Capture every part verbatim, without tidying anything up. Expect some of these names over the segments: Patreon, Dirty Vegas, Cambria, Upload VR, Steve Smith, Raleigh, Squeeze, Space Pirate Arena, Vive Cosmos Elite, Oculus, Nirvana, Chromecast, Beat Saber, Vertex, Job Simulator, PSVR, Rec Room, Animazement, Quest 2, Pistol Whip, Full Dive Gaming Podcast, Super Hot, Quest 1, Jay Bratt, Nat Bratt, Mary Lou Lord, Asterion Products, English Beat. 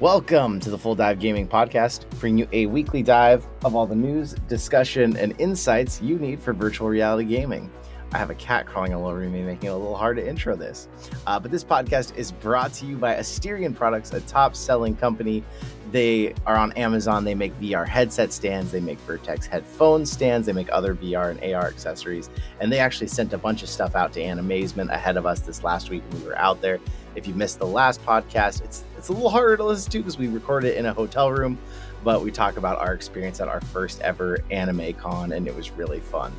Welcome to the Full Dive Gaming Podcast, bringing you a weekly dive of all the news, discussion, and insights you need for virtual reality gaming. I have a cat crawling all over me, making it a little hard to intro this. Uh, but this podcast is brought to you by Asterion Products, a top-selling company. They are on Amazon. They make V R headset stands. They make Vertex headphone stands. They make other V R and A R accessories. And they actually sent a bunch of stuff out to Animazement ahead of us this last week when we were out there. If you missed the last podcast, it's it's a little harder to listen to because we recorded it in a hotel room, but we talk about our experience at our first ever anime con, and it was really fun.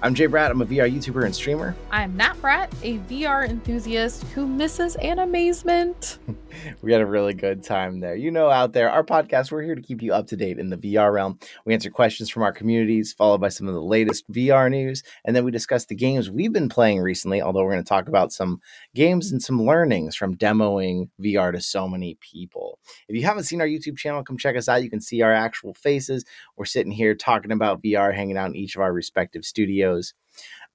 I'm Jay Bratt. I'm a V R YouTuber and streamer. I'm Nat Bratt, a V R enthusiast who misses Animazement. We had a really good time there. You know, out there, our podcast, we're here to keep you up to date in the V R realm. We answer questions from our communities, followed by some of the latest V R news. And then we discuss the games we've been playing recently, although we're going to talk about some games and some learnings from demoing V R to so many people. If you haven't seen our YouTube channel, come check us out. You can see our actual faces. We're sitting here talking about V R, hanging out in each of our respective studios.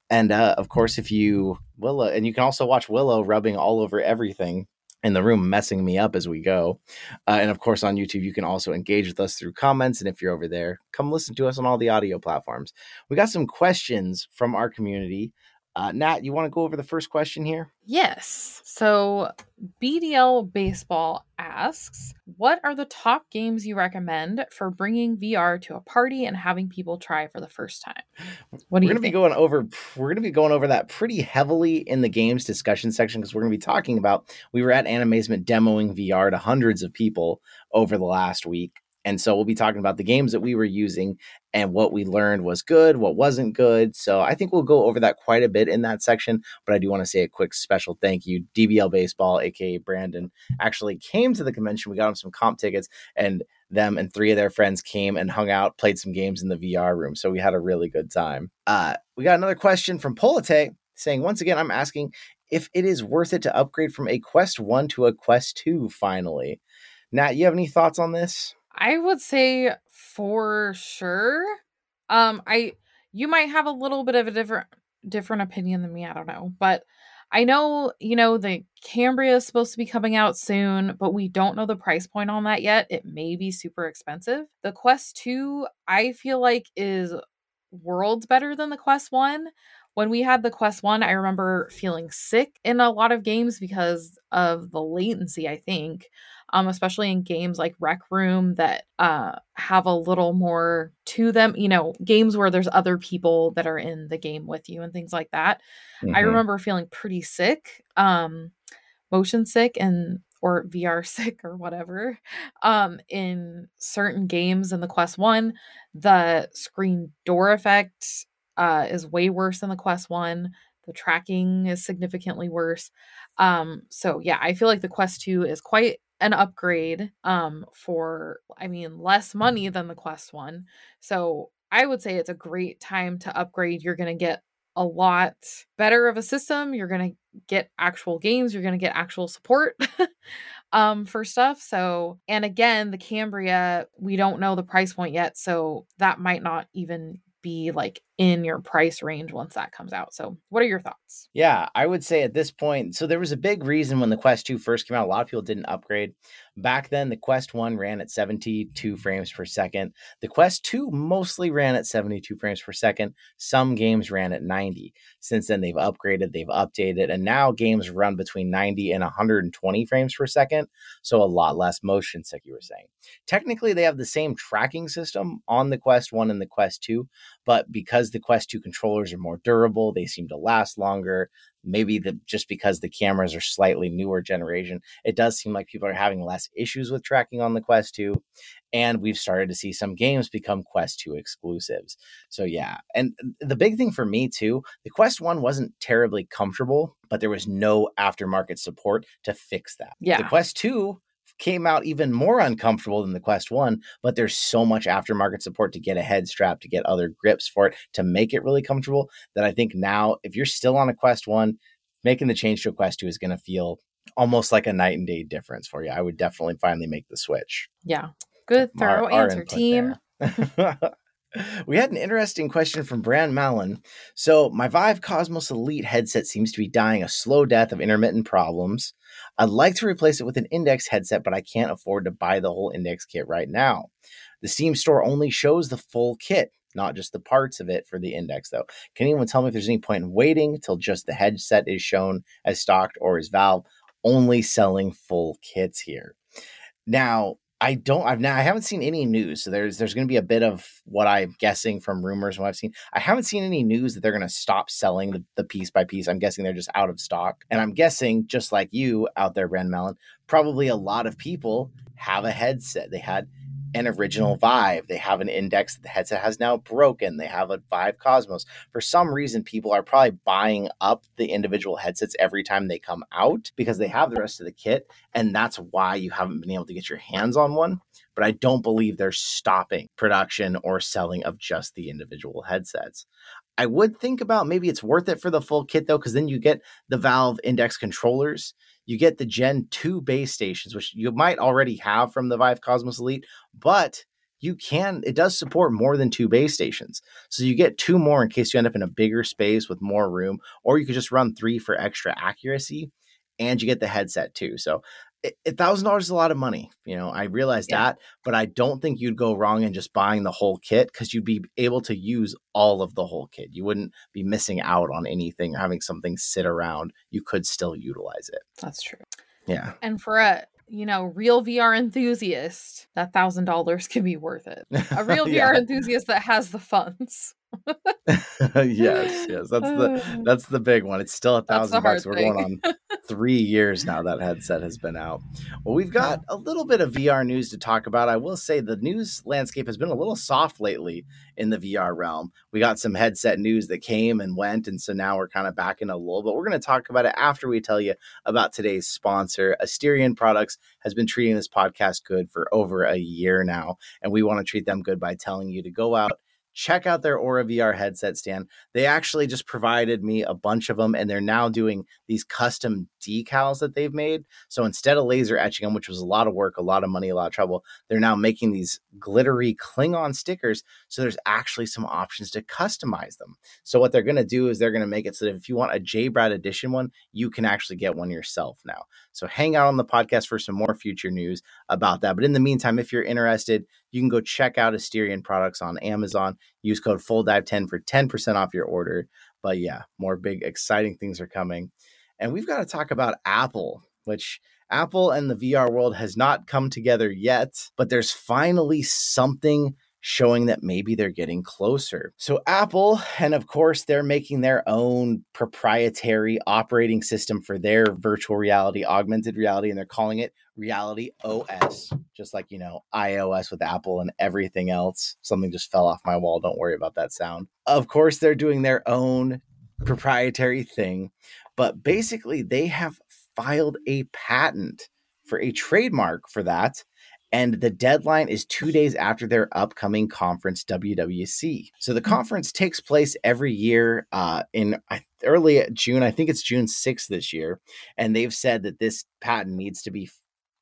And uh, of course, if you Willow, and you can also watch Willow rubbing all over everything in the room, messing me up as we go. Uh, and of course, on YouTube, you can also engage with us through comments. And if you're over there, come listen to us on all the audio platforms. We got some questions from our community. Uh, Nat, you want to go over the first question here? Yes. So B D L Baseball asks, what are the top games you recommend for bringing V R to a party and having people try for the first time? What do we're you gonna think? be going over? We're going to be going over that pretty heavily in the games discussion section because we're going to be talking about. We were at Animazement demoing V R to hundreds of people over the last week. And so we'll be talking about the games that we were using and what we learned was good, what wasn't good. So I think we'll go over that quite a bit in that section. But I do want to say a quick special thank you. D B L Baseball, a k a. Brandon, actually came to the convention. We got him some comp tickets, and them and three of their friends came and hung out, played some games in the V R room. So we had a really good time. Uh, we got another question from Polite saying, once again, I'm asking if it is worth it to upgrade from a Quest one to a Quest two finally. Nat, you have any thoughts on this? I would say for sure. Um, I you might have a little bit of a different different opinion than me. I don't know, but I know you know the Cambria is supposed to be coming out soon, but we don't know the price point on that yet. It may be super expensive. The Quest two, I feel like, is worlds better than the Quest one. When we had the Quest one, I remember feeling sick in a lot of games because of the latency, I think, um, especially in games like Rec Room that uh, have a little more to them, you know, games where there's other people that are in the game with you and things like that. Mm-hmm. I remember feeling pretty sick, um, motion sick and or V R sick or whatever, um, in certain games in the Quest one. The screen door effect Uh, is way worse than the Quest one. The tracking is significantly worse. Um, so yeah, I feel like the Quest two is quite an upgrade um, for, I mean, less money than the Quest one. So I would say it's a great time to upgrade. You're going to get a lot better of a system. You're going to get actual games. You're going to get actual support um, for stuff. So, and again, the Cambria, we don't know the price point yet. So that might not even be like in your price range once that comes out. So what are your thoughts? Yeah, I would say at this point, so there was a big reason when the Quest two first came out, a lot of people didn't upgrade. Back then, the Quest one ran at seventy-two frames per second. The Quest two mostly ran at seventy-two frames per second. Some games ran at ninety. Since then, they've upgraded, they've updated, and now games run between ninety and one hundred twenty frames per second. So a lot less motion sick, you were saying. Technically, they have the same tracking system on the Quest one and the Quest two, but because the Quest two controllers are more durable, they seem to last longer. Maybe the, just because the cameras are slightly newer generation, it does seem like people are having less issues with tracking on the Quest two. And we've started to see some games become Quest two exclusives. So yeah. And the big thing for me too, the Quest one wasn't terribly comfortable, but there was no aftermarket support to fix that. Yeah. The Quest two came out even more uncomfortable than the Quest one, but there's so much aftermarket support to get a head strap, to get other grips for it, to make it really comfortable that I think now if you're still on a Quest one, making the change to a Quest two is going to feel almost like a night and day difference for you. I would definitely finally make the switch. Yeah. Good thorough our, answer, our team. We had an interesting question from Bran Malin. So my Vive Cosmos Elite headset seems to be dying a slow death of intermittent problems. I'd like to replace it with an Index headset, but I can't afford to buy the whole Index kit right now. The Steam store only shows the full kit, not just the parts of it for the Index, though. Can anyone tell me if there's any point in waiting till just the headset is shown as stocked, or is Valve only selling full kits here? Now, I don't, I've now, I haven't seen any news. So there's, there's going to be a bit of what I'm guessing from rumors and what I've seen. I haven't seen any news that they're going to stop selling the, the piece by piece. I'm guessing they're just out of stock. And I'm guessing, just like you out there, Brand Mellon, probably a lot of people have a headset. They had an original Vive. They have an Index that the headset has now broken. They have a Vive Cosmos. For some reason, people are probably buying up the individual headsets every time they come out because they have the rest of the kit, and that's why you haven't been able to get your hands on one. But I don't believe they're stopping production or selling of just the individual headsets. I would think about maybe it's worth it for the full kit, though, because then you get the Valve Index controllers. You get the Gen two base stations, which you might already have from the Vive Cosmos Elite, but you can, it does support more than two base stations. So you get two more in case you end up in a bigger space with more room, or you could just run three for extra accuracy, and you get the headset too. So one thousand dollars is a lot of money. You know, I realize yeah. that, but I don't think you'd go wrong in just buying the whole kit because you'd be able to use all of the whole kit. You wouldn't be missing out on anything or having something sit around. You could still utilize it. That's true. Yeah. And for a, you know, real V R enthusiast, that one thousand dollars can be worth it. A real yeah. V R enthusiast that has the funds. yes, yes, that's the that's the big one. It's still a thousand bucks. We're thing. Going on three years now that headset has been out. Well, we've got a little bit of V R news to talk about. I will say the news landscape has been a little soft lately in the V R realm. We got some headset news that came and went, and so now we're kind of back in a lull. But we're going to talk about it after we tell you about today's sponsor. Asterion Products has been treating this podcast good for over a year now, and we want to treat them good by telling you to go out. Check out their Aura V R headset stand. They actually just provided me a bunch of them, and they're now doing these custom decals that they've made. So instead of laser etching them, which was a lot of work, a lot of money, a lot of trouble, they're now making these glittery Klingon stickers. So there's actually some options to customize them. So what they're going to do is they're going to make it so that if you want a J-Brad edition one, you can actually get one yourself now. So hang out on the podcast for some more future news about that. But in the meantime, if you're interested, you can go check out Asterion Products on Amazon. Use code full dive ten for ten percent off your order. But yeah, more big, exciting things are coming. And we've got to talk about Apple, which Apple and the V R world has not come together yet. But there's finally something showing that maybe they're getting closer. So Apple, and of course, they're making their own proprietary operating system for their virtual reality, augmented reality, and they're calling it Reality O S, just like, you know, iOS with Apple and everything else. Something just fell off my wall. Don't worry about that sound. Of course, they're doing their own proprietary thing, but basically they have filed a patent for a trademark for that. And the deadline is two days after their upcoming conference, W W C. So the conference takes place every year uh, in early June. I think it's June sixth this year. And they've said that this patent needs to be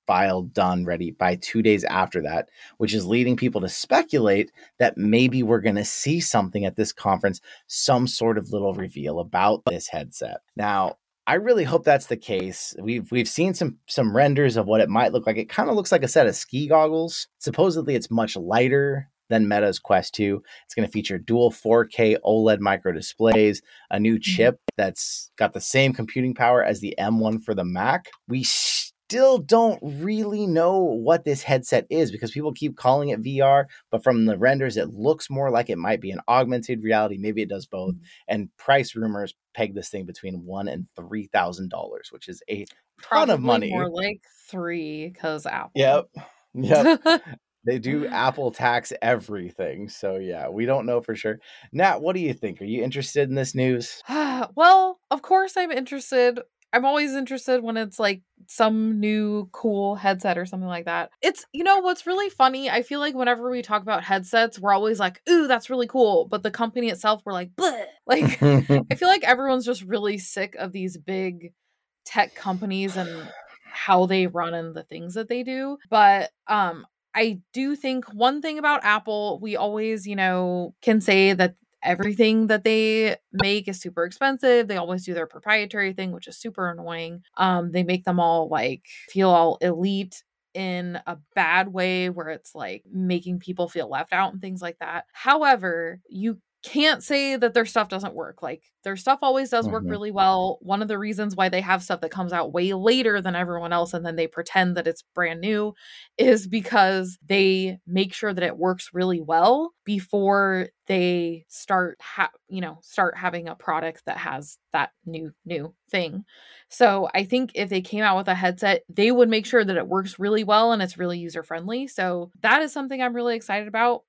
filed, done, ready by two days after that, which is leading people to speculate that maybe we're going to see something at this conference, some sort of little reveal about this headset. Now, I really hope that's the case. We've we've seen some some renders of what it might look like. It kind of looks like a set of ski goggles. Supposedly, it's much lighter than Meta's Quest two. It's going to feature dual four K OLED micro displays, a new chip that's got the same computing power as the M one for the Mac. We sh- Still don't really know what this headset is because people keep calling it V R, but from the renders, it looks more like it might be an augmented reality. Maybe it does both. And price rumors peg this thing between one and three thousand dollars, which is a Probably ton of money. More like three because Apple. Yep, yep. They do Apple tax everything. So yeah, we don't know for sure. Nat, what do you think? Are you interested in this news? Well, of course I'm interested. I'm always interested when it's like some new cool headset or something like that. It's, you know, what's really funny. I feel like whenever we talk about headsets, we're always like, ooh, that's really cool. But the company itself, we're like, bleh. Like, I feel like everyone's just really sick of these big tech companies and how they run and the things that they do. But um, I do think one thing about Apple, we always, you know, can say that everything that they make is super expensive. They always do their proprietary thing, which is super annoying. Um, they make them all like feel all elite in a bad way where it's like making people feel left out and things like that. However, you can't say that their stuff doesn't work. Like their stuff always does work mm-hmm. really well. One of the reasons why they have stuff that comes out way later than everyone else and then they pretend that it's brand new is because they make sure that it works really well before they start ha- you know start having a product that has that new new thing. So I think if they came out with a headset, they would make sure that it works really well and it's really user friendly. So that is something I'm really excited about.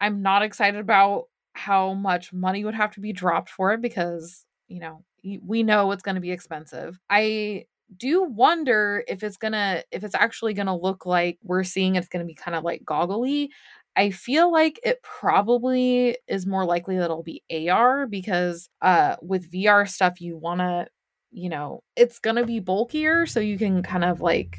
I'm not excited about how much money would have to be dropped for it because, you know, we know it's going to be expensive. I do wonder if it's gonna, if it's actually going to look like we're seeing it's going to be kind of like goggly. I feel like it probably is more likely that it'll be A R because uh, with V R stuff, you want to, you know, it's going to be bulkier so you can kind of like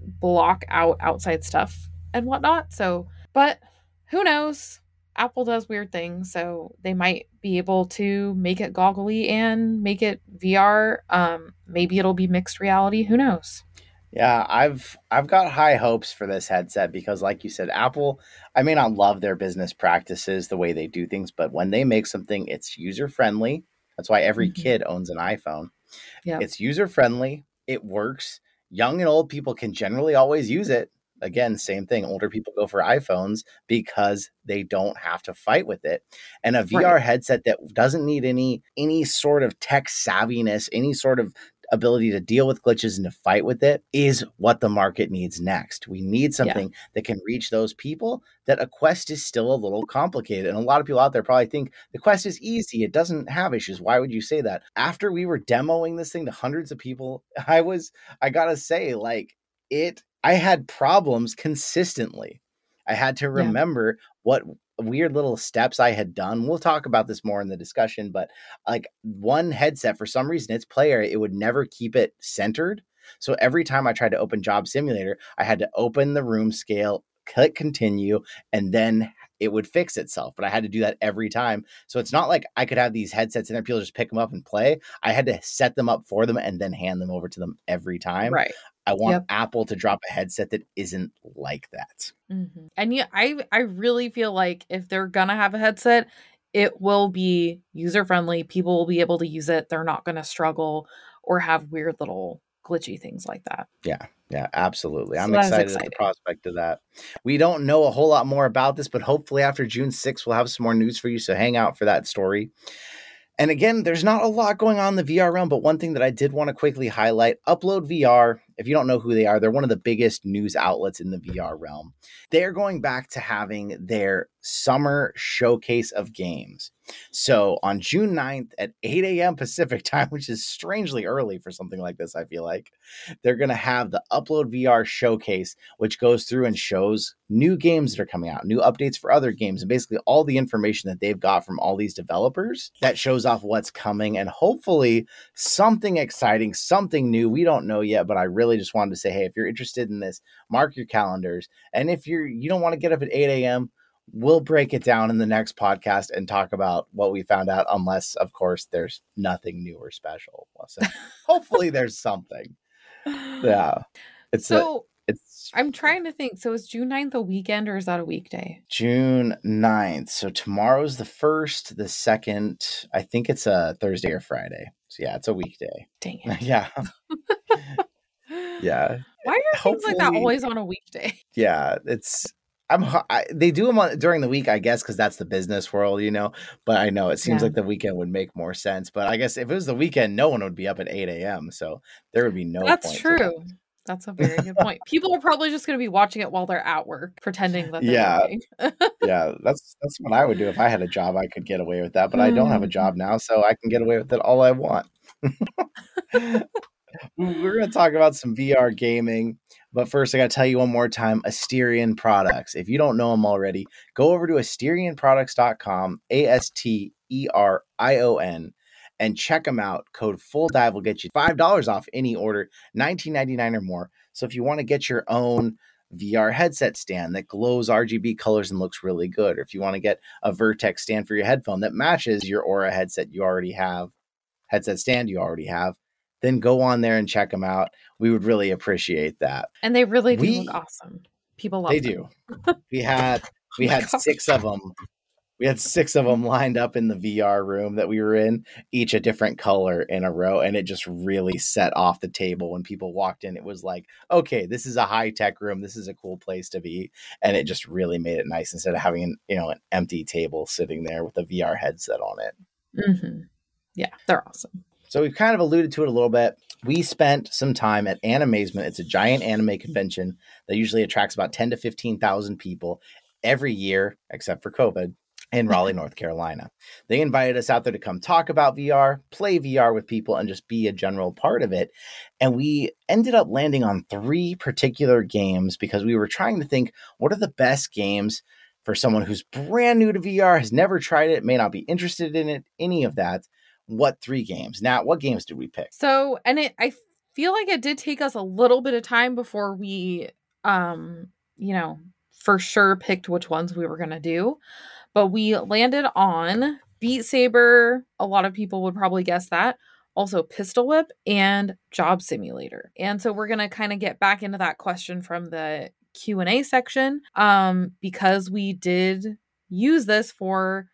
block out outside stuff and whatnot. So, but who knows? Apple does weird things, so they might be able to make it goggly and make it V R. Um, maybe it'll be mixed reality. Who knows? Yeah, I've I've got high hopes for this headset because, like you said, Apple, I may not love their business practices, the way they do things, but when they make something, it's user-friendly. That's why every mm-hmm. kid owns an iPhone. Yeah. It's user-friendly. It works. Young and old people can generally always use it. Again, same thing. Older people go for iPhones because they don't have to fight with it. And a V R right. headset that doesn't need any any sort of tech savviness, any sort of ability to deal with glitches and to fight with it is what the market needs next. We need something yeah. that can reach those people that a Quest is still a little complicated. And a lot of people out there probably think the Quest is easy. It doesn't have issues. Why would you say that? After we were demoing this thing to hundreds of people, I was, I gotta say, like it, I had problems consistently. I had to remember yeah. what weird little steps I had done. We'll talk about this more in the discussion, but like one headset, for some reason, its player, it would never keep it centered. So every time I tried to open Job Simulator, I had to open the room scale, click continue, and then it would fix itself. But I had to do that every time. So it's not like I could have these headsets in there, people just pick them up and play. I had to set them up for them and then hand them over to them every time. Right. I want yep. Apple to drop a headset that isn't like that. Mm-hmm. And yeah, I, I really feel like if they're going to have a headset, it will be user-friendly. People will be able to use it. They're not going to struggle or have weird little glitchy things like that. Yeah, yeah, absolutely. So I'm excited at the prospect of that. We don't know a whole lot more about this, but hopefully after June sixth, we'll have some more news for you. So hang out for that story. And again, there's not a lot going on in the V R realm, but one thing that I did want to quickly highlight, Upload V R, if you don't know who they are, they're one of the biggest news outlets in the V R realm. They're going back to having their summer showcase of games. So on June ninth at eight a.m. Pacific time, which is strangely early for something like this, I feel like, they're going to have the Upload V R showcase, which goes through and shows new games that are coming out, new updates for other games, and basically all the information that they've got from all these developers that shows off what's coming and hopefully something exciting, something new. We don't know yet, but I really just wanted to say, hey, if you're interested in this, mark your calendars. And if you're, you don't want to get up at eight a.m., we'll break it down in the next podcast and talk about what we found out, unless, of course, there's nothing new or special. So hopefully there's something. Yeah. It's so a, it's. I'm trying to think. So is June ninth a weekend or is that a weekday? June ninth. So tomorrow's the first, the second. I think it's a Thursday or Friday. So yeah, it's a weekday. Dang it. Yeah. Yeah. Why are things like that always on a weekday? Yeah, it's. I'm, I, they do them on, during the week, I guess, because that's the business world, you know, but I know it seems yeah. like the weekend would make more sense. But I guess if it was the weekend, no one would be up at eight a.m. So there would be no. That's point true. That. That's a very good point. People are probably just going to be watching it while they're at work, pretending that. They're yeah. Working. Yeah. That's that's what I would do. If I had a job, I could get away with that. But mm. I don't have a job now, so I can get away with it all I want. We're going to talk about some V R gaming. But first, I got to tell you one more time, Asterion Products. If you don't know them already, go over to asterion products dot com, A S T E R I O N, and check them out. Code FULLDIVE will get you five dollars off any order, nineteen ninety-nine or more. So if you want to get your own V R headset stand that glows R G B colors and looks really good, or if you want to get a Vertex stand for your headphone that matches your Aura headset you already have, headset stand you already have, then go on there and check them out. We would really appreciate that. And they really do we, look awesome. People love they them. They do. We had we oh had God. six of them. We had six of them lined up in the V R room that we were in, each a different color in a row. And it just really set off the table when people walked in. It was like, okay, this is a high tech room. This is a cool place to be. And it just really made it nice instead of having an, you know, an empty table sitting there with a V R headset on it. Mm-hmm. Yeah, they're awesome. So we've kind of alluded to it a little bit. We spent some time at Animazement. It's a giant anime convention that usually attracts about ten to fifteen thousand people every year, except for COVID. In Raleigh, North Carolina. They invited us out there to come talk about V R, play V R with people, and just be a general part of it. And we ended up landing on three particular games because we were trying to think, what are the best games for someone who's brand new to V R, has never tried it, may not be interested in it, any of that? What three games? Now, what games did we pick? So, and it, I feel like it did take us a little bit of time before we, um, you know, for sure picked which ones we were going to do. But we landed on Beat Saber. A lot of people would probably guess that. Also Pistol Whip and Job Simulator. And so we're going to kind of get back into that question from the Q and A section um, because we did use this for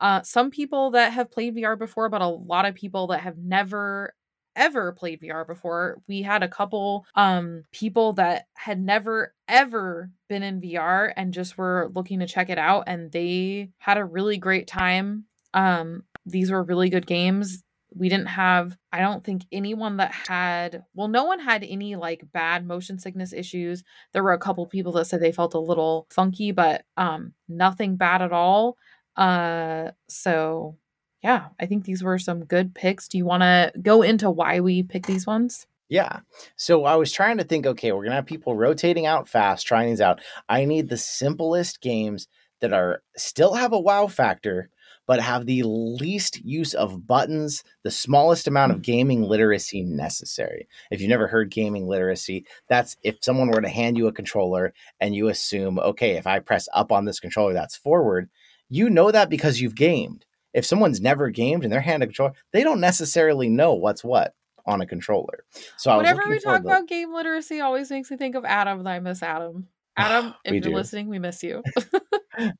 uh, some people that have played V R before, but a lot of people that have never ever played V R before. We had a couple um, people that had never ever been in V R and just were looking to check it out, and they had a really great time. Um, these were really good games. We didn't have, I don't think anyone that had, well, no one had any like bad motion sickness issues. There were a couple people that said they felt a little funky, but um, nothing bad at all. Uh, so yeah, I think these were some good picks. Do you want to go into why we picked these ones? Yeah. So I was trying to think, okay, we're going to have people rotating out fast, trying these out. I need the simplest games that are still have a wow factor, but have the least use of buttons, the smallest amount of gaming literacy necessary. If you've never heard gaming literacy, that's if someone were to hand you a controller and you assume, okay, if I press up on this controller, that's forward. You know that because you've gamed. If someone's never gamed and they're handed a controller, they don't necessarily know what's what on a controller. So whenever we talk about the... game literacy, always makes me think of Adam. And I miss Adam. Adam, if you're do. listening, we miss you.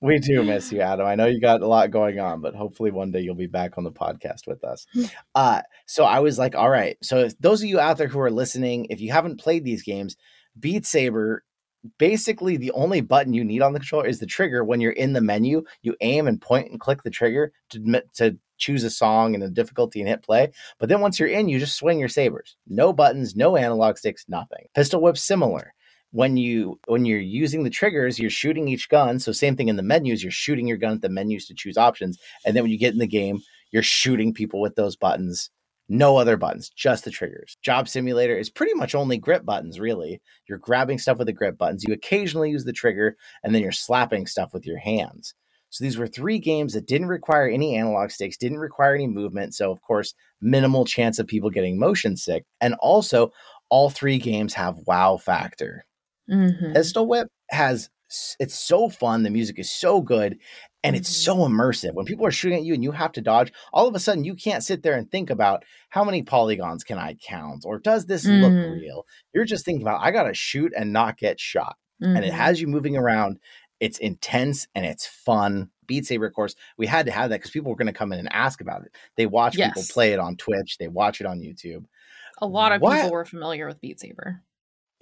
We do miss you, Adam. I know you got a lot going on, but hopefully one day you'll be back on the podcast with us. Uh, so I was like, all right. So if those of you out there who are listening, if you haven't played these games, Beat Saber, basically the only button you need on the controller is the trigger. When you're in the menu, you aim and point and click the trigger to to choose a song and a difficulty and hit play. But then once you're in, you just swing your sabers. No buttons, no analog sticks, nothing. Pistol Whip's similar. When you when you're using the triggers, you're shooting each gun. So same thing in the menus, you're shooting your gun at the menus to choose options. And then when you get in the game, you're shooting people with those buttons. No other buttons, just the triggers. Job Simulator is pretty much only grip buttons, really. You're grabbing stuff with the grip buttons. You occasionally use the trigger, and then you're slapping stuff with your hands. So these were three games that didn't require any analog sticks, didn't require any movement. So, of course, minimal chance of people getting motion sick. And also, all three games have wow factor. Mm-hmm. Pistol Whip has... it's so fun. The music is so good and it's so immersive. When people are shooting at you and you have to dodge, all of a sudden you can't sit there and think about how many polygons can I count or does this mm. look real? You're just thinking about, I got to shoot and not get shot. Mm. And it has you moving around. It's intense and it's fun. Beat Saber, of course, we had to have that because people were going to come in and ask about it. They watch yes. people play it on Twitch. They watch it on YouTube. A lot of what? people were familiar with Beat Saber.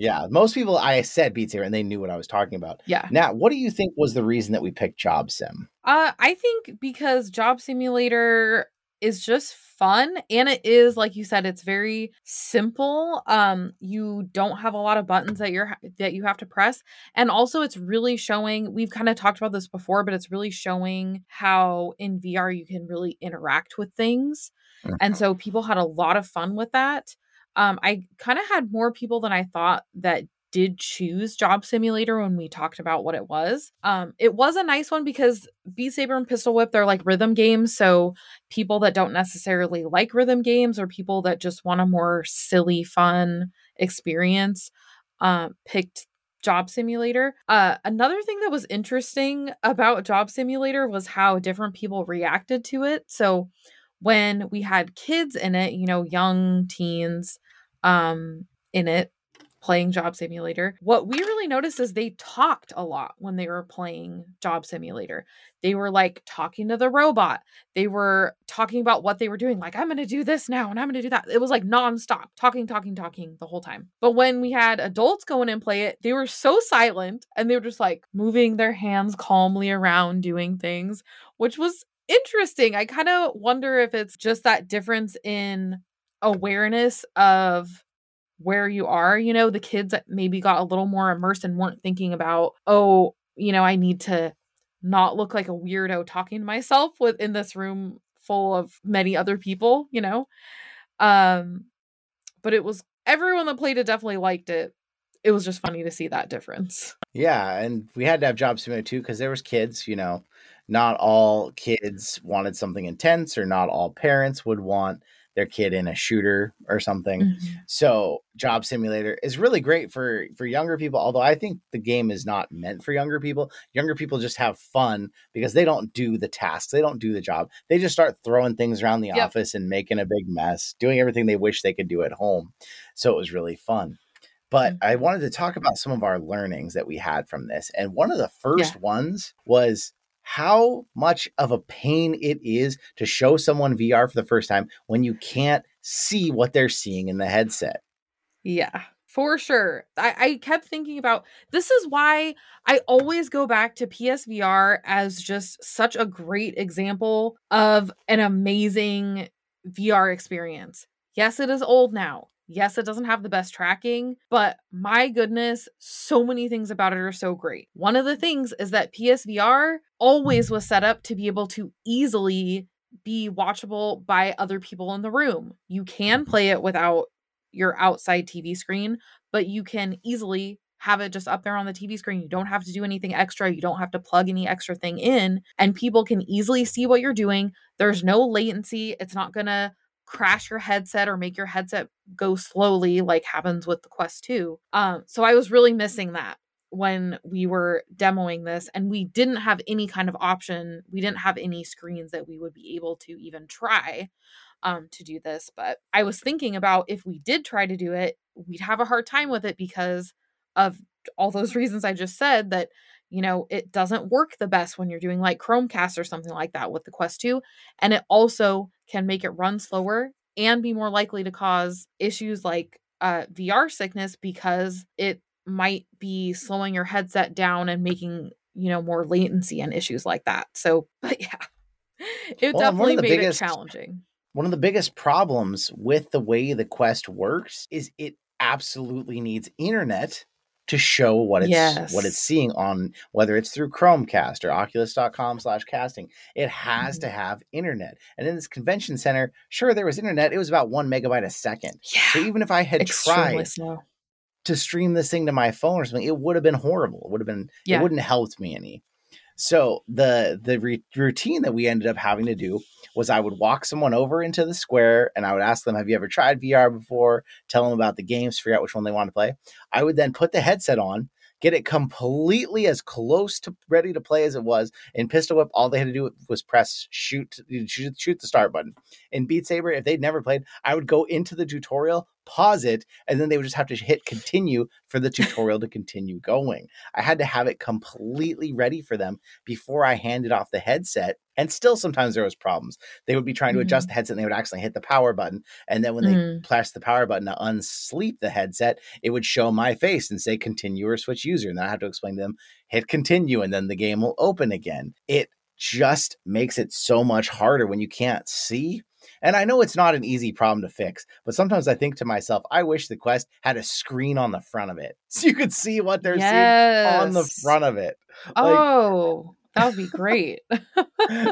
Yeah, most people, I said Beat Saber, and they knew what I was talking about. Yeah. Now, what do you think was the reason that we picked Job Sim? Uh, I think because Job Simulator is just fun, and it is, like you said, it's very simple. Um, you don't have a lot of buttons that you're that you have to press, and also it's really showing. We've kind of talked about this before, but it's really showing how in V R you can really interact with things, mm-hmm. and so people had a lot of fun with that. Um, I kind of had more people than I thought that did choose Job Simulator when we talked about what it was. Um, it was a nice one because Beat Saber and Pistol Whip, they're like rhythm games. So people that don't necessarily like rhythm games or people that just want a more silly, fun experience uh, picked Job Simulator. Uh, another thing that was interesting about Job Simulator was how different people reacted to it. So when we had kids in it, you know, young teens um, in it playing Job Simulator, what we really noticed is they talked a lot when they were playing Job Simulator. They were like talking to the robot. They were talking about what they were doing. Like, I'm going to do this now and I'm going to do that. It was like nonstop talking, talking, talking the whole time. But when we had adults go in and play it, they were so silent and they were just like moving their hands calmly around doing things, which was interesting. I kind of wonder if it's just that difference in awareness of where you are. You know, the kids maybe got a little more immersed and weren't thinking about, oh, you know, I need to not look like a weirdo talking to myself within this room full of many other people, you know? Um, but it was, everyone that played it definitely liked it. It was just funny to see that difference. Yeah. And we had to have Job Simulator too, because there was kids, you know, not all kids wanted something intense, or not all parents would want their kid in a shooter or something. Mm-hmm. So Job Simulator is really great for, for younger people. Although I think the game is not meant for younger people. Younger people just have fun because they don't do the tasks. They don't do the job. They just start throwing things around the yep. office and making a big mess, doing everything they wish they could do at home. So it was really fun. But mm-hmm. I wanted to talk about some of our learnings that we had from this. And one of the first yeah. ones was how much of a pain it is to show someone V R for the first time when you can't see what they're seeing in the headset. Yeah, for sure. I, I kept thinking about, this is why I always go back to P S V R as just such a great example of an amazing V R experience. Yes, it is old now. Yes, it doesn't have the best tracking, but my goodness, so many things about it are so great. One of the things is that P S V R always was set up to be able to easily be watchable by other people in the room. You can play it without your outside T V screen, but you can easily have it just up there on the T V screen. You don't have to do anything extra. You don't have to plug any extra thing in, and people can easily see what you're doing. There's no latency. It's not going to crash your headset or make your headset go slowly like happens with the Quest two. Um, so I was really missing that when we were demoing this, and we didn't have any kind of option. We didn't have any screens that we would be able to even try um, to do this. But I was thinking about, if we did try to do it, we'd have a hard time with it because of all those reasons I just said, that, you know, it doesn't work the best when you're doing like Chromecast or something like that with the Quest two. And it also can make it run slower and be more likely to cause issues like uh, V R sickness, because it might be slowing your headset down and making, you know, more latency and issues like that. So, but yeah, it well, definitely made biggest, it challenging. One of the biggest problems with the way the Quest works is it absolutely needs internet to show what it's yes. what it's seeing on, whether it's through Chromecast or oculus dot com slash casting. It has mm-hmm. to have internet. And in this convention center, sure, there was internet. It was about one megabyte a second. Yeah. So even if I had Extremely tried slow. to stream this thing to my phone or something, it would have been horrible. It would have been, yeah. it wouldn't have helped me any. So the, the re- routine that we ended up having to do was, I would walk someone over into the square and I would ask them, have you ever tried V R before? Tell them about the games, figure out which one they want to play. I would then put the headset on, get it completely as close to ready to play as it was. In Pistol Whip, all they had to do was press shoot, shoot, shoot the start button. In Beat Saber, if they'd never played, I would go into the tutorial, pause it, and then they would just have to hit continue for the tutorial to continue going. I had to have it completely ready for them before I handed off the headset. And still sometimes there was problems. They would be trying to mm-hmm. adjust the headset and they would actually hit the power button. And then when mm-hmm. they pressed the power button to unsleep the headset, it would show my face and say continue or switch user. And then I have to explain to them, hit continue, and then the game will open again. It just makes it so much harder when you can't see. And I know it's not an easy problem to fix, but sometimes I think to myself, I wish the Quest had a screen on the front of it so you could see what they're yes. seeing on the front of it. Oh, like, that would be great.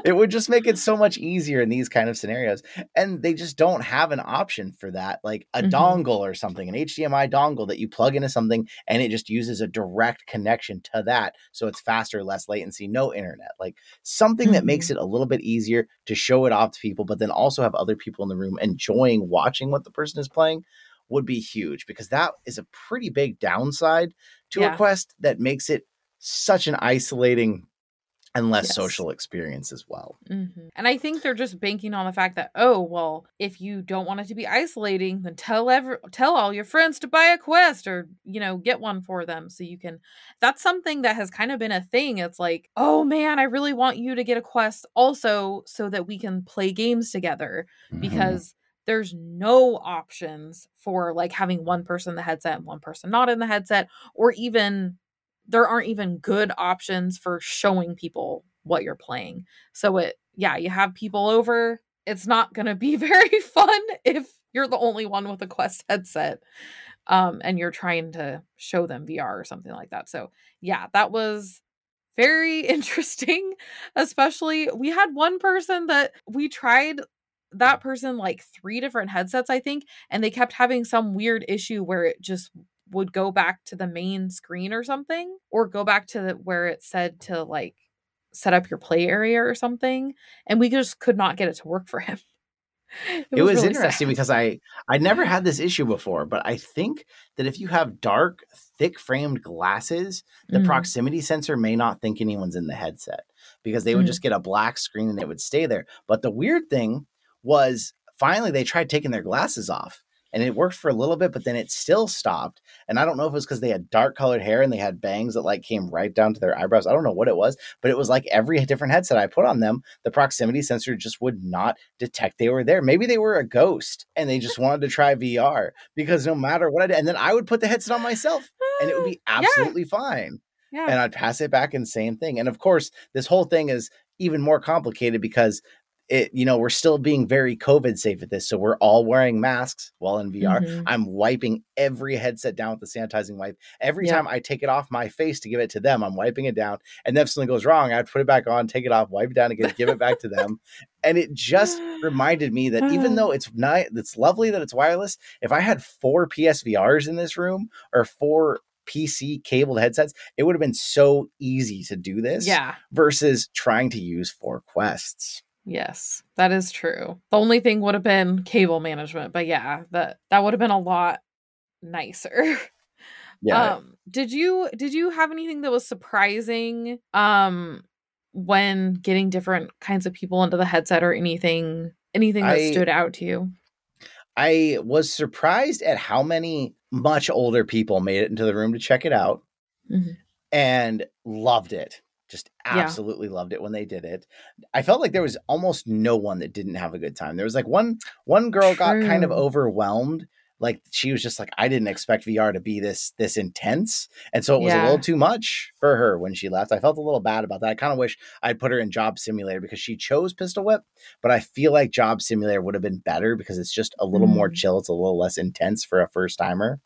It would just make it so much easier in these kind of scenarios. And they just don't have an option for that, like a mm-hmm. dongle or something, an H D M I dongle that you plug into something and it just uses a direct connection to that. So it's faster, less latency, no internet, like something mm-hmm. that makes it a little bit easier to show it off to people, but then also have other people in the room enjoying watching what the person is playing would be huge, because that is a pretty big downside to yeah. a Quest that makes it such an isolating and less yes. social experience as well. Mm-hmm. And I think they're just banking on the fact that, oh, well, if you don't want it to be isolating, then tell every, tell all your friends to buy a Quest or, you know, get one for them so you can. That's something that has kind of been a thing. It's like, oh, man, I really want you to get a Quest also so that we can play games together mm-hmm. because there's no options for like having one person in the headset and one person not in the headset, or even there aren't even good options for showing people what you're playing. So it, yeah, you have people over. It's not going to be very fun if you're the only one with a Quest headset um, and you're trying to show them V R or something like that. So yeah, that was very interesting. Especially we had one person that we tried that person like three different headsets, I think, and they kept having some weird issue where it just would go back to the main screen or something, or go back to the, where it said to like set up your play area or something. And we just could not get it to work for him. It, it was, was really interesting sad. because I, I never had this issue before, but I think that if you have dark, thick framed glasses, the mm. proximity sensor may not think anyone's in the headset because they would mm. just get a black screen and it would stay there. But the weird thing was finally they tried taking their glasses off. And it worked for a little bit, but then it still stopped. And I don't know if it was because they had dark colored hair and they had bangs that like came right down to their eyebrows. I don't know what it was, but it was like every different headset I put on them, the proximity sensor just would not detect they were there. Maybe they were a ghost and they just wanted to try V R, because no matter what I did, and then I would put the headset on myself and it would be absolutely yeah. fine. Yeah. And I'd pass it back and same thing. And of course, this whole thing is even more complicated because It, you know, we're still being very COVID safe at this. So we're all wearing masks while in V R. Mm-hmm. I'm wiping every headset down with the sanitizing wipe. Every yeah. time I take it off my face to give it to them, I'm wiping it down. And then if something goes wrong, I put it back on, take it off, wipe it down again, give it back to them. And it just reminded me that even though it's not, it's lovely that it's wireless. If I had four P S V Rs in this room or four P C cabled headsets, it would have been so easy to do this yeah. versus trying to use four Quests. Yes, that is true. The only thing would have been cable management, but yeah, that, that would have been a lot nicer. Yeah. Um, did you, did you have anything that was surprising um, when getting different kinds of people into the headset, or anything, anything that I, stood out to you? I was surprised at how many much older people made it into the room to check it out mm-hmm. and loved it. Just absolutely yeah. loved it when they did it. I felt like there was almost no one that didn't have a good time. There was like one one girl True. got kind of overwhelmed. Like she was just like, I didn't expect V R to be this this intense. And so it was yeah. a little too much for her when she left. I felt a little bad about that. I kind of wish I'd put her in Job Simulator because she chose Pistol Whip. But I feel like Job Simulator would have been better because it's just a little mm. more chill. It's a little less intense for a first timer.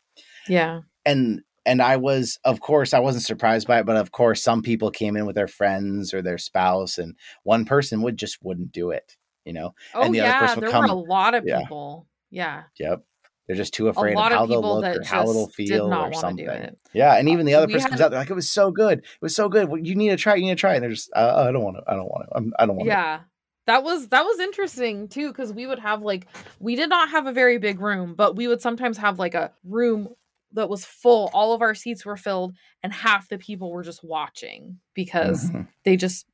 Yeah. And And I was, of course, I wasn't surprised by it, but of course, some people came in with their friends or their spouse, and one person would just wouldn't do it, you know? Oh, and the yeah, other person would come. There were a lot of people. Yeah. yeah. Yep. They're just too afraid of how they'll look or how it'll feel or something. Yeah. And even the other person comes out, they're like, it was so good. It was so good. Well, you need to try it. You need to try it. And they're just, uh, oh, I don't want to. I don't want to. I'm, I don't want to. Yeah. That was that was interesting, too, because we would have like, we did not have a very big room, but we would sometimes have like a room that was full. All of our seats were filled and half the people were just watching because mm-hmm. they just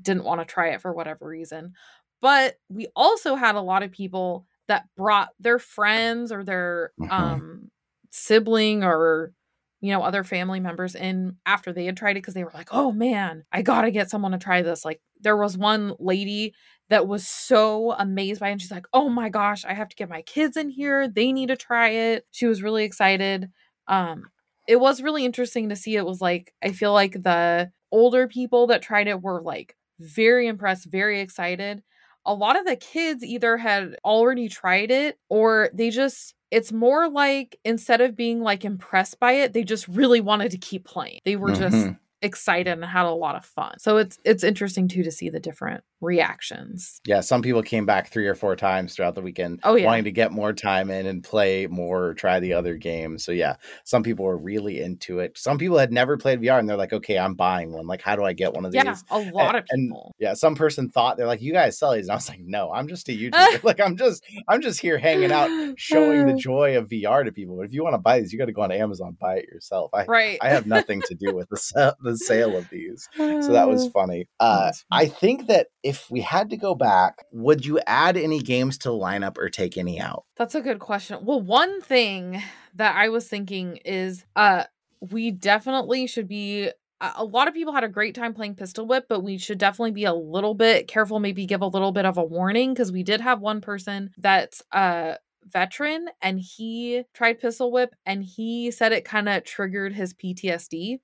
didn't want to try it for whatever reason. But we also had a lot of people that brought their friends or their mm-hmm. um, sibling or, you know, other family members in after they had tried it. Cause they were like, oh man, I got to get someone to try this. Like there was one lady that was so amazed by it. And she's like, oh my gosh, I have to get my kids in here. They need to try it. She was really excited. Um, it was really interesting to see. It was like, I feel like the older people that tried it were like very impressed, very excited. A lot of the kids either had already tried it or they just, it's more like instead of being like impressed by it, they just really wanted to keep playing. They were mm-hmm. just excited and had a lot of fun. So it's, it's interesting too, to see the different reactions. Yeah, some people came back three or four times throughout the weekend, oh, yeah. wanting to get more time in and play more or try the other game. So yeah, some people were really into it. Some people had never played V R and they're like, okay, I'm buying one. Like, how do I get one of these? Yeah, a lot and, of people. And, yeah, some person thought, they're like, you guys sell these. And I was like, no, I'm just a YouTuber. like, I'm just I'm just here hanging out, showing the joy of V R to people. But if you want to buy these, you got to go on Amazon, buy it yourself. I, right. I have nothing to do with the, the sale of these. So that was funny. Uh, I think that if we had to go back, would you add any games to the lineup or take any out? That's a good question. Well, one thing that I was thinking is uh, we definitely should be... A lot of people had a great time playing Pistol Whip, but we should definitely be a little bit careful, maybe give a little bit of a warning, because we did have one person that's a veteran and he tried Pistol Whip and he said it kind of triggered his P T S D.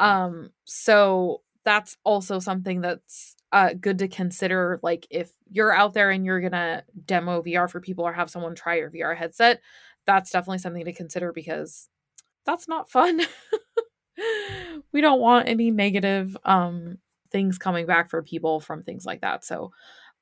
Um, so that's also something that's uh, good to consider. Like, if you're out there and you're going to demo V R for people or have someone try your V R headset, that's definitely something to consider because that's not fun. We don't want any negative um things coming back for people from things like that. So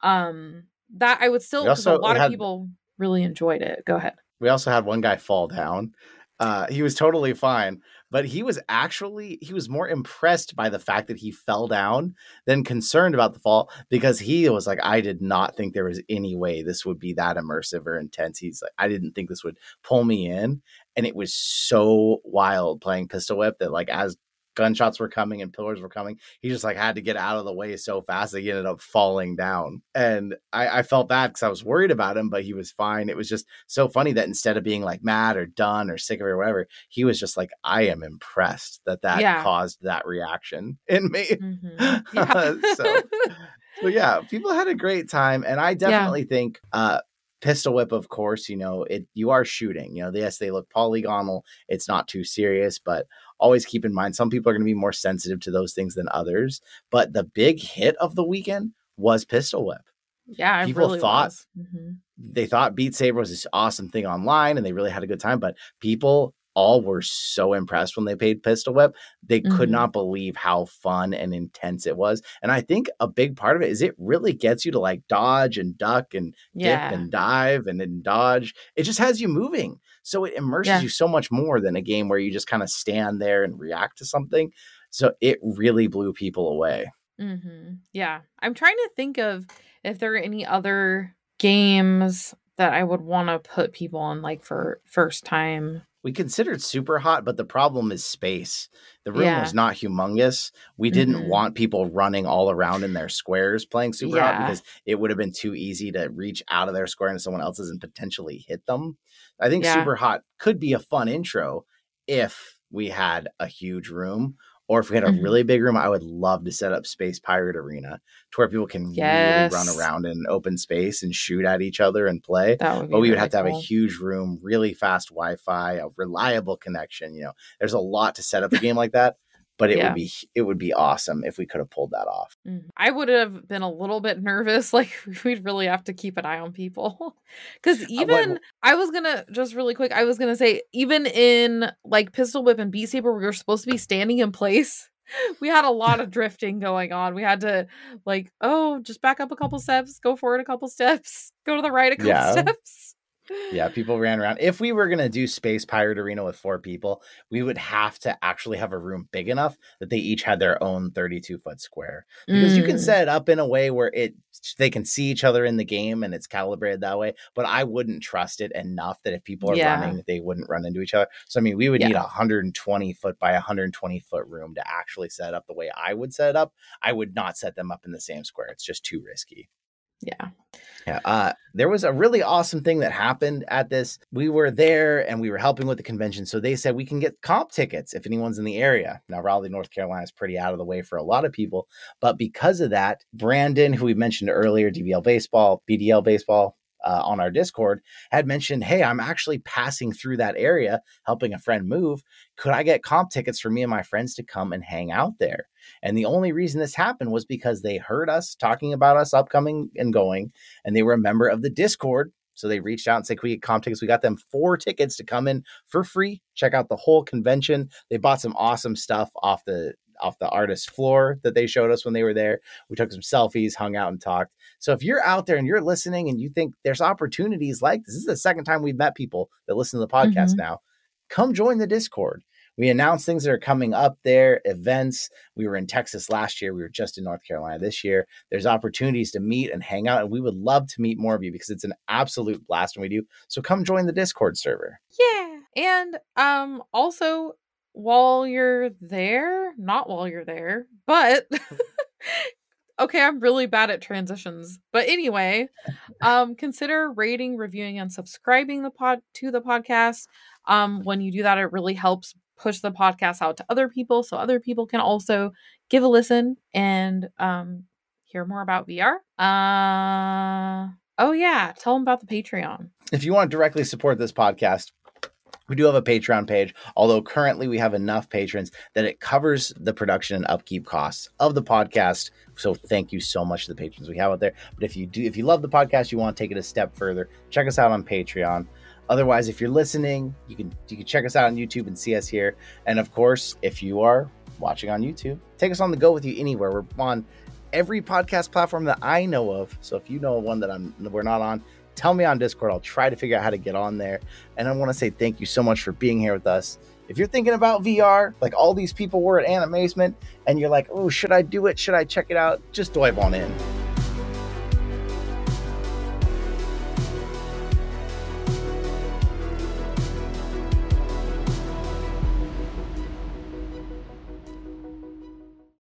um that I would still, because a lot had, of people really enjoyed it. Go ahead. We also had one guy fall down. Uh he was totally fine, but he was actually he was more impressed by the fact that he fell down than concerned about the fall, because he was like, I did not think there was any way this would be that immersive or intense. He's like, I didn't think this would pull me in. And it was so wild playing Pistol Whip that, like, as gunshots were coming and pillars were coming, he just like had to get out of the way so fast that he ended up falling down. And I, I felt bad because I was worried about him, but he was fine. It was just so funny that instead of being like mad or done or sick of it or whatever, he was just like, I am impressed that that yeah. caused that reaction in me. Mm-hmm. Yeah. so, so yeah, people had a great time. And I definitely yeah. think, uh, Pistol Whip, of course, you know, it, you are shooting, you know, yes, they look polygonal. It's not too serious, but always keep in mind, some people are going to be more sensitive to those things than others. But the big hit of the weekend was Pistol Whip. Yeah, people really thought mm-hmm. they thought Beat Saber was this awesome thing online and they really had a good time. But people all were so impressed when they played Pistol Whip. They mm-hmm. could not believe how fun and intense it was. And I think a big part of it is it really gets you to like dodge and duck and yeah. dip and dive and then dodge. It just has you moving. So it immerses yeah. you so much more than a game where you just kind of stand there and react to something. So it really blew people away. Mm-hmm. Yeah. I'm trying to think of if there are any other games that I would want to put people on, like for first time. We considered Super Hot, but the problem is space. The room yeah. was not humongous. We didn't mm-hmm. want people running all around in their squares playing Super yeah. Hot, because it would have been too easy to reach out of their square into someone else's and potentially hit them. I think yeah. Super Hot could be a fun intro if we had a huge room, or if we had a mm-hmm. really big room. I would love to set up Space Pirate Arena to where people can yes. really run around in open space and shoot at each other and play. But we would really have to have cool. a huge room, really fast Wi-Fi, a reliable connection. You know, there's a lot to set up a game like that, but it yeah. would be it would be awesome if we could have pulled that off. I would have been a little bit nervous. Like, we'd really have to keep an eye on people. Because even uh, what, I was going to just really quick. I was going to say, even in like Pistol Whip and Beat Saber, we were supposed to be standing in place. We had a lot of drifting going on. We had to like, oh, just back up a couple steps, go forward a couple steps, go to the right a couple yeah. steps. Yeah, people ran around. If we were going to do Space Pirate Arena with four people, we would have to actually have a room big enough that they each had their own thirty-two foot square, because mm. you can set it up in a way where it they can see each other in the game and it's calibrated that way. But I wouldn't trust it enough that if people are yeah. running, they wouldn't run into each other. So, I mean, we would yeah. need a one hundred twenty foot by one hundred twenty foot room to actually set up the way I would set it up. I would not set them up in the same square. It's just too risky. Yeah. Yeah. Uh, there was a really awesome thing that happened at this. We were there and we were helping with the convention. So they said we can get comp tickets if anyone's in the area. Now, Raleigh, North Carolina is pretty out of the way for a lot of people. But because of that, Brandon, who we mentioned earlier, D B L Baseball, B D L Baseball, Uh, on our Discord, had mentioned, hey, I'm actually passing through that area, helping a friend move. Could I get comp tickets for me and my friends to come and hang out there? And the only reason this happened was because they heard us talking about us upcoming and going, and they were a member of the Discord. So they reached out and said, can we get comp tickets? We got them four tickets to come in for free, check out the whole convention. They bought some awesome stuff off the off the artist floor that they showed us when they were there. We took some selfies, hung out and talked. So if you're out there and you're listening and you think there's opportunities like this, this is the second time we've met people that listen to the podcast mm-hmm. now, come join the Discord. We announce things that are coming up there, events. We were in Texas last year. We were just in North Carolina this year. There's opportunities to meet and hang out. And we would love to meet more of you because it's an absolute blast when we do. So come join the Discord server. Yeah. And um, also while you're there, not while you're there, but okay, I'm really bad at transitions. But anyway, um, consider rating, reviewing, and subscribing the pod to the podcast. Um, when you do that, it really helps push the podcast out to other people so other people can also give a listen and um, hear more about V R. Uh, oh, yeah. Tell them about the Patreon. If you want to directly support this podcast, we do have a Patreon page, although currently we have enough patrons that it covers the production and upkeep costs of the podcast. So thank you so much to the patrons we have out there. But if you do, if you love the podcast, you want to take it a step further, check us out on Patreon. Otherwise, if you're listening, you can you can check us out on YouTube and see us here. And of course, if you are watching on YouTube, take us on the go with you anywhere. We're on every podcast platform that I know of. So if you know one that I'm we're not on, tell me on Discord. I'll try to figure out how to get on there. And I want to say thank you so much for being here with us. If you're thinking about V R, like all these people were at Animazement, and you're like, oh, should I do it? Should I check it out? Just dive on in.